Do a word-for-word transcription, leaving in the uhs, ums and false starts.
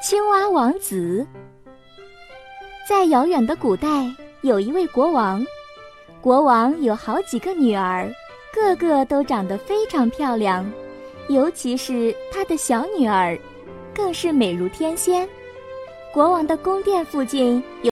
青蛙王子。在遥远的古代，有一位国王，国王有好几个女儿，个个都长得非常漂亮，尤其是他的小女儿，更是美如天仙。国王的宫殿附近有